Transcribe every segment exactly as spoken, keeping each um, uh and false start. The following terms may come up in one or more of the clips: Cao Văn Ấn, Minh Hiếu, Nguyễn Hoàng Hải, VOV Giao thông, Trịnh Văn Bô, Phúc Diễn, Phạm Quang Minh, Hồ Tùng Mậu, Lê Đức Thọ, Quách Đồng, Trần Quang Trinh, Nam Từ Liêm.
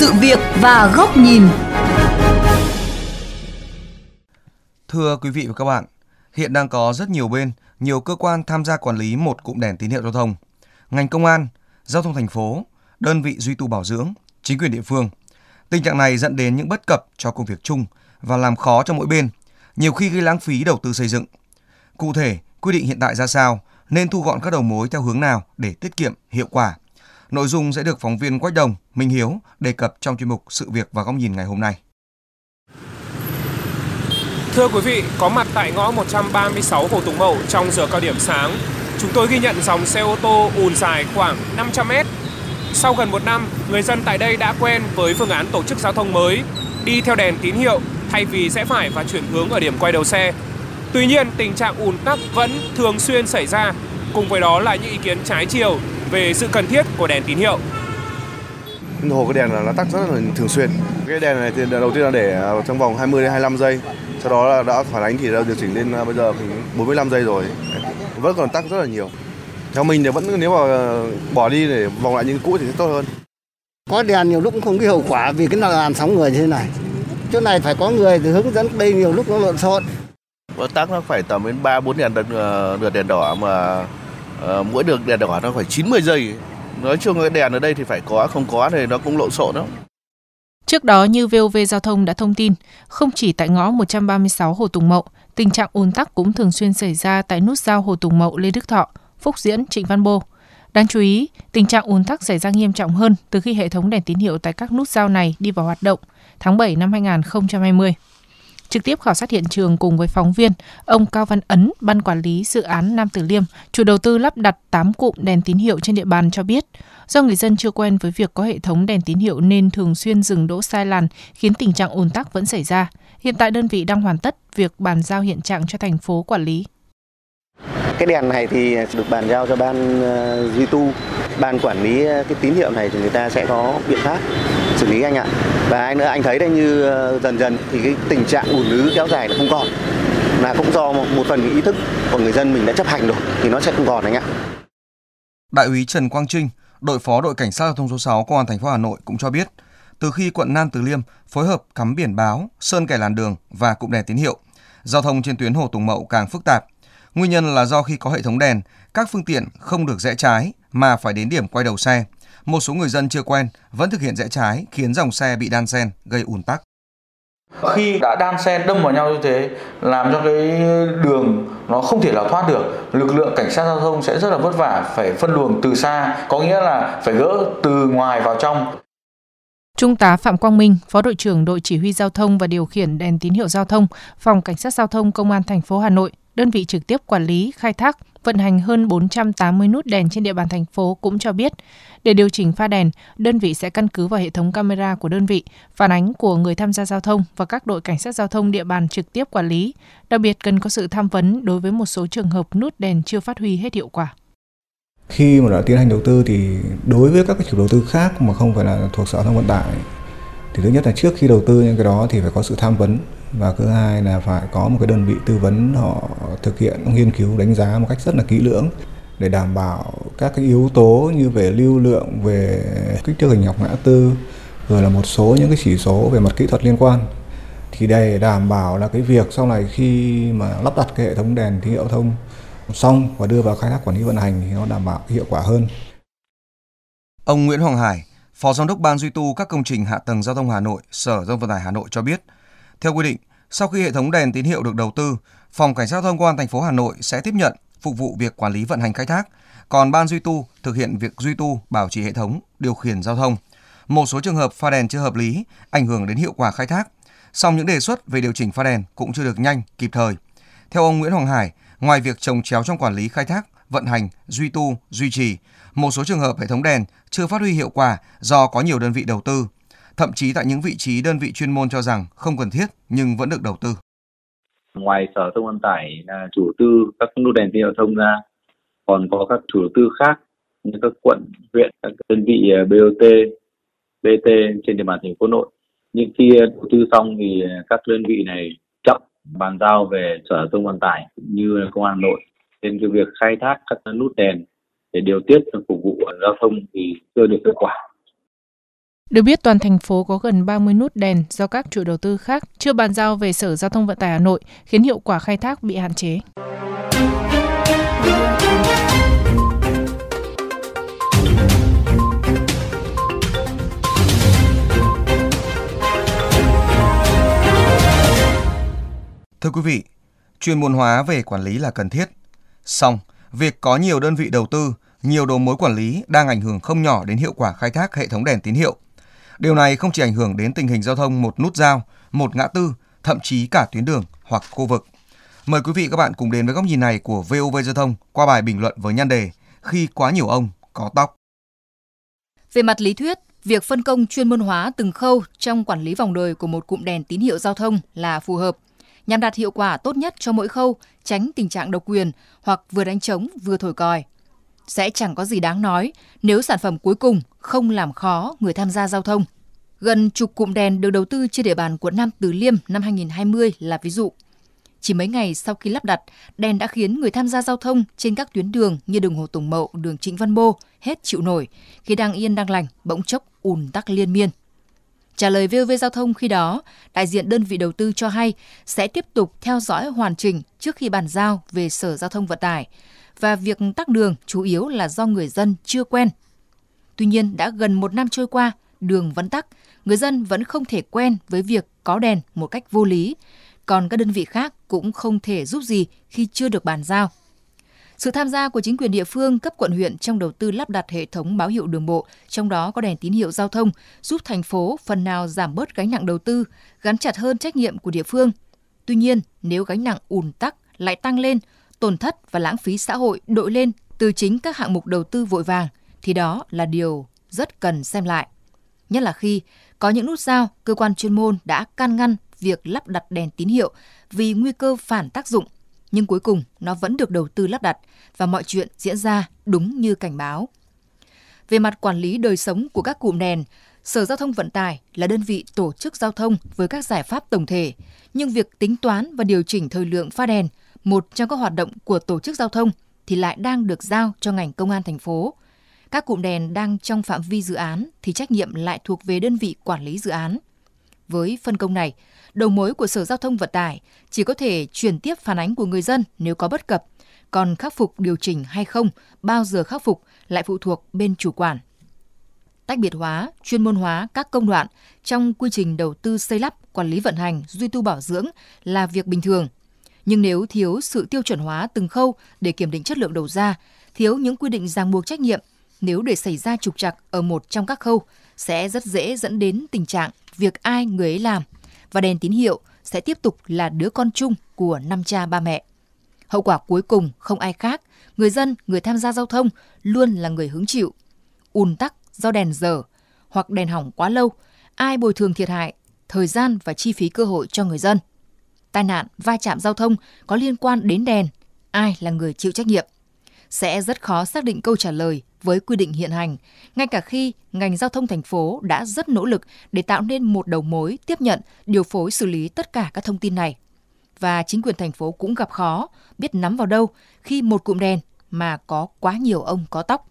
sự việc và góc nhìn. Thưa quý vị và các bạn, hiện đang có rất nhiều bên, nhiều cơ quan tham gia quản lý một cụm đèn tín hiệu giao thông. Ngành công an, giao thông thành phố, đơn vị duy tu bảo dưỡng, chính quyền địa phương. Tình trạng này dẫn đến những bất cập cho công việc chung và làm khó cho mỗi bên, nhiều khi gây lãng phí đầu tư xây dựng. Cụ thể, quy định hiện tại ra sao, nên thu gọn các đầu mối theo hướng nào để tiết kiệm, hiệu quả? Nội dung sẽ được phóng viên Quách Đồng, Minh Hiếu đề cập trong chuyên mục Sự việc và góc nhìn ngày hôm nay. Thưa quý vị, có mặt tại ngõ một trăm ba mươi sáu Hồ Tùng Mậu trong giờ cao điểm sáng, chúng tôi ghi nhận dòng xe ô tô ùn dài khoảng năm trăm mét. Sau gần một năm, người dân tại đây đã quen với phương án tổ chức giao thông mới, đi theo đèn tín hiệu thay vì rẽ phải và chuyển hướng ở điểm quay đầu xe. Tuy nhiên, tình trạng ùn tắc vẫn thường xuyên xảy ra, cùng với đó là những ý kiến trái chiều về sự cần thiết của đèn tín hiệu. Hồ cái đèn là nó tắc rất là thường xuyên. Cái đèn này thì đầu tiên là để trong vòng hai mươi đến hai mươi lăm giây, sau đó là đã phản ánh thì đã điều chỉnh lên bây giờ bốn mươi lăm giây rồi. Vẫn còn tắc rất là nhiều. Theo mình thì vẫn nếu mà bỏ đi để vòng lại những cũ thì sẽ tốt hơn. Có đèn nhiều lúc cũng không có hiệu quả vì cái làn sóng người như thế này. Chỗ này phải có người thì hướng dẫn, đây nhiều lúc nó lộn xộn. Tắc nó phải tầm đến ba bốn đèn lượt đèn đỏ mà uh, mỗi đường đèn đỏ nó phải chín mươi giây. Nói chung cái đèn ở đây thì phải có, không có thì nó cũng lộn xộn lắm. Trước đó như vê o vê Giao thông đã thông tin, không chỉ tại ngõ một trăm ba mươi sáu Hồ Tùng Mậu, tình trạng ùn tắc cũng thường xuyên xảy ra tại nút giao Hồ Tùng Mậu, Lê Đức Thọ, Phúc Diễn, Trịnh Văn Bô. Đáng chú ý, tình trạng ùn tắc xảy ra nghiêm trọng hơn từ khi hệ thống đèn tín hiệu tại các nút giao này đi vào hoạt động tháng bảy năm hai nghìn không trăm hai mươi. Trực tiếp khảo sát hiện trường cùng với phóng viên, ông Cao Văn Ấn, ban quản lý dự án Nam Từ Liêm, chủ đầu tư lắp đặt tám cụm đèn tín hiệu trên địa bàn cho biết, do người dân chưa quen với việc có hệ thống đèn tín hiệu nên thường xuyên dừng đỗ sai làn, khiến tình trạng ùn tắc vẫn xảy ra. Hiện tại đơn vị đang hoàn tất việc bàn giao hiện trạng cho thành phố quản lý. Cái đèn này thì được bàn giao cho ban duy tu, ban quản lý cái tín hiệu này thì người ta sẽ có biện pháp xử lý anh ạ. Và anh nữa anh thấy đây như dần dần thì cái tình trạng ùn ứ kéo dài là không còn, là cũng do một phần ý thức của người dân mình đã chấp hành rồi thì nó sẽ không còn anh ạ. Đại úy Trần Quang Trinh, đội phó đội cảnh sát giao thông số sáu công an thành phố Hà Nội cũng cho biết, từ khi quận Nam Từ Liêm phối hợp cắm biển báo, sơn kẻ làn đường và cụm đèn tín hiệu, giao thông trên tuyến Hồ Tùng Mậu càng phức tạp. Nguyên nhân là do khi có hệ thống đèn, các phương tiện không được rẽ trái mà phải đến điểm quay đầu xe. Một số người dân chưa quen vẫn thực hiện rẽ trái khiến dòng xe bị đan xen gây ùn tắc. Khi đã đan xen đâm vào nhau như thế làm cho cái đường nó không thể nào thoát được. Lực lượng cảnh sát giao thông sẽ rất là vất vả phải phân luồng từ xa, có nghĩa là phải gỡ từ ngoài vào trong. Trung tá Phạm Quang Minh, Phó đội trưởng đội chỉ huy giao thông và điều khiển đèn tín hiệu giao thông, phòng cảnh sát giao thông công an thành phố Hà Nội, đơn vị trực tiếp quản lý, khai thác, vận hành hơn bốn trăm tám mươi nút đèn trên địa bàn thành phố cũng cho biết, để điều chỉnh pha đèn, đơn vị sẽ căn cứ vào hệ thống camera của đơn vị, phản ánh của người tham gia giao thông và các đội cảnh sát giao thông địa bàn trực tiếp quản lý. Đặc biệt cần có sự tham vấn đối với một số trường hợp nút đèn chưa phát huy hết hiệu quả. Khi mà đã tiến hành đầu tư thì đối với các chủ đầu tư khác mà không phải là thuộc Sở Giao thông Vận tải, thì thứ nhất là trước khi đầu tư những cái đó thì phải có sự tham vấn, và thứ hai là phải có một cái đơn vị tư vấn họ thực hiện nghiên cứu đánh giá một cách rất là kỹ lưỡng để đảm bảo các cái yếu tố như về lưu lượng, về kích thước hình học ngã tư, rồi là một số những cái chỉ số về mặt kỹ thuật liên quan, thì để đảm bảo là cái việc sau này khi mà lắp đặt cái hệ thống đèn tín hiệu giao thông xong và đưa vào khai thác quản lý vận hành thì nó đảm bảo hiệu quả hơn. Ông Nguyễn Hoàng Hải, Phó Giám đốc Ban Duy tu các công trình hạ tầng giao thông Hà Nội, Sở Giao thông Vận tải Hà Nội cho biết, theo quy định, sau khi hệ thống đèn tín hiệu được đầu tư, Phòng Cảnh sát Giao thông Công an thành phố Hà Nội sẽ tiếp nhận phục vụ việc quản lý vận hành khai thác, còn Ban Duy tu thực hiện việc duy tu, bảo trì hệ thống, điều khiển giao thông. Một số trường hợp pha đèn chưa hợp lý, ảnh hưởng đến hiệu quả khai thác, song những đề xuất về điều chỉnh pha đèn cũng chưa được nhanh, kịp thời. Theo ông Nguyễn Hoàng Hải, ngoài việc chồng chéo trong quản lý khai thác, vận hành, duy tu, duy trì, một số trường hợp hệ thống đèn chưa phát huy hiệu quả do có nhiều đơn vị đầu tư, thậm chí tại những vị trí đơn vị chuyên môn cho rằng không cần thiết nhưng vẫn được đầu tư. Ngoài Sở Giao thông Vận tải là chủ đầu tư các nút đèn tín hiệu giao thông ra, còn có các chủ đầu tư khác như các quận, huyện, các đơn vị bê o tê, bê tê trên địa bàn thành phố Hà Nội. Nhưng khi đầu tư xong thì các đơn vị này chậm bàn giao về Sở Giao thông Vận tải như Công an Hà Nội, nên cái việc khai thác các nút đèn để điều tiết phục vụ giao thông thì chưa được hiệu quả. Được biết, toàn thành phố có gần ba mươi nút đèn do các chủ đầu tư khác chưa bàn giao về Sở Giao thông Vận tải Hà Nội, khiến hiệu quả khai thác bị hạn chế. Thưa quý vị, chuyên môn hóa về quản lý là cần thiết. Song, việc có nhiều đơn vị đầu tư, nhiều đầu mối quản lý đang ảnh hưởng không nhỏ đến hiệu quả khai thác hệ thống đèn tín hiệu. Điều này không chỉ ảnh hưởng đến tình hình giao thông một nút giao, một ngã tư, thậm chí cả tuyến đường hoặc khu vực. Mời quý vị các bạn cùng đến với góc nhìn này của vê o vê Giao thông qua bài bình luận với nhan đề "Khi quá nhiều ông có tóc". Về mặt lý thuyết, việc phân công chuyên môn hóa từng khâu trong quản lý vòng đời của một cụm đèn tín hiệu giao thông là phù hợp, nhằm đạt hiệu quả tốt nhất cho mỗi khâu, tránh tình trạng độc quyền hoặc vừa đánh trống vừa thổi còi. Sẽ chẳng có gì đáng nói nếu sản phẩm cuối cùng không làm khó người tham gia giao thông. Gần chục cụm đèn được đầu tư trên địa bàn quận Nam Từ Liêm năm hai không hai không là ví dụ. Chỉ mấy ngày sau khi lắp đặt, đèn đã khiến người tham gia giao thông trên các tuyến đường như đường Hồ Tùng Mậu, đường Trịnh Văn Bô hết chịu nổi khi đang yên đang lành, bỗng chốc ùn tắc liên miên. Trả lời vê o vê Giao thông khi đó, đại diện đơn vị đầu tư cho hay sẽ tiếp tục theo dõi hoàn chỉnh trước khi bàn giao về Sở Giao thông Vận tải, và việc tắc đường chủ yếu là do người dân chưa quen. Tuy nhiên, đã gần một năm trôi qua, đường vẫn tắc, người dân vẫn không thể quen với việc có đèn một cách vô lý, còn các đơn vị khác cũng không thể giúp gì khi chưa được bàn giao. Sự tham gia của chính quyền địa phương cấp quận huyện trong đầu tư lắp đặt hệ thống báo hiệu đường bộ, trong đó có đèn tín hiệu giao thông, giúp thành phố phần nào giảm bớt gánh nặng đầu tư, gắn chặt hơn trách nhiệm của địa phương. Tuy nhiên, nếu gánh nặng ùn tắc lại tăng lên, tổn thất và lãng phí xã hội đội lên từ chính các hạng mục đầu tư vội vàng, thì đó là điều rất cần xem lại. Nhất là khi có những nút giao, cơ quan chuyên môn đã can ngăn việc lắp đặt đèn tín hiệu vì nguy cơ phản tác dụng, nhưng cuối cùng nó vẫn được đầu tư lắp đặt và mọi chuyện diễn ra đúng như cảnh báo. Về mặt quản lý đời sống của các cụm đèn, Sở Giao thông Vận tải là đơn vị tổ chức giao thông với các giải pháp tổng thể, nhưng việc tính toán và điều chỉnh thời lượng pha đèn, một trong các hoạt động của tổ chức giao thông, thì lại đang được giao cho ngành công an thành phố. Các cụm đèn đang trong phạm vi dự án thì trách nhiệm lại thuộc về đơn vị quản lý dự án. Với phân công này, đầu mối của Sở Giao thông Vận tải chỉ có thể chuyển tiếp phản ánh của người dân nếu có bất cập, còn khắc phục điều chỉnh hay không, bao giờ khắc phục lại phụ thuộc bên chủ quản. Tách biệt hóa, chuyên môn hóa các công đoạn trong quy trình đầu tư xây lắp, quản lý vận hành, duy tu bảo dưỡng là việc bình thường. Nhưng nếu thiếu sự tiêu chuẩn hóa từng khâu để kiểm định chất lượng đầu ra, thiếu những quy định ràng buộc trách nhiệm, nếu để xảy ra trục trặc ở một trong các khâu, sẽ rất dễ dẫn đến tình trạng việc ai người ấy làm, và đèn tín hiệu sẽ tiếp tục là đứa con chung của năm cha ba mẹ. Hậu quả cuối cùng không ai khác, người dân, người tham gia giao thông luôn là người hứng chịu. Ùn tắc do đèn dở hoặc đèn hỏng quá lâu, ai bồi thường thiệt hại, thời gian và chi phí cơ hội cho người dân. Tai nạn, va chạm giao thông có liên quan đến đèn, ai là người chịu trách nhiệm? Sẽ rất khó xác định câu trả lời với quy định hiện hành, ngay cả khi ngành giao thông thành phố đã rất nỗ lực để tạo nên một đầu mối tiếp nhận, điều phối, xử lý tất cả các thông tin này. Và chính quyền thành phố cũng gặp khó, biết nắm vào đâu khi một cụm đèn mà có quá nhiều ông có tóc.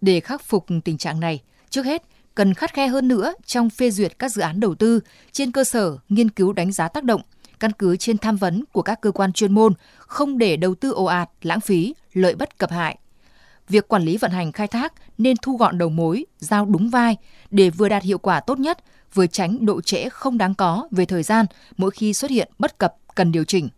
Để khắc phục tình trạng này, trước hết, cần khắt khe hơn nữa trong phê duyệt các dự án đầu tư trên cơ sở nghiên cứu đánh giá tác động, căn cứ trên tham vấn của các cơ quan chuyên môn, không để đầu tư ồ ạt, lãng phí, lợi bất cập hại. Việc quản lý vận hành khai thác nên thu gọn đầu mối, giao đúng vai để vừa đạt hiệu quả tốt nhất, vừa tránh độ trễ không đáng có về thời gian mỗi khi xuất hiện bất cập cần điều chỉnh.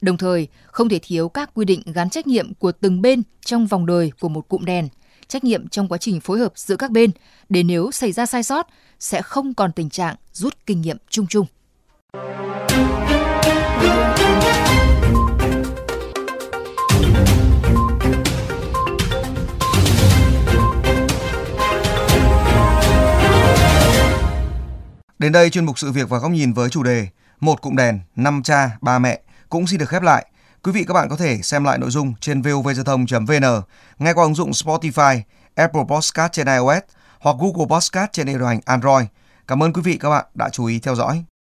Đồng thời, không thể thiếu các quy định gắn trách nhiệm của từng bên trong vòng đời của một cụm đèn, trách nhiệm trong quá trình phối hợp giữa các bên, để nếu xảy ra sai sót sẽ không còn tình trạng rút kinh nghiệm chung chung. Đến đây, chuyên mục sự việc và góc nhìn với chủ đề "Một cụm đèn, năm cha, ba mẹ" cũng xin được khép lại. Quý vị các bạn có thể xem lại nội dung trên vovgiaothong chấm vn, nghe qua ứng dụng Spotify, Apple Podcast trên iOS hoặc Google Podcast trên hệ điều hành Android. Cảm ơn quý vị các bạn đã chú ý theo dõi.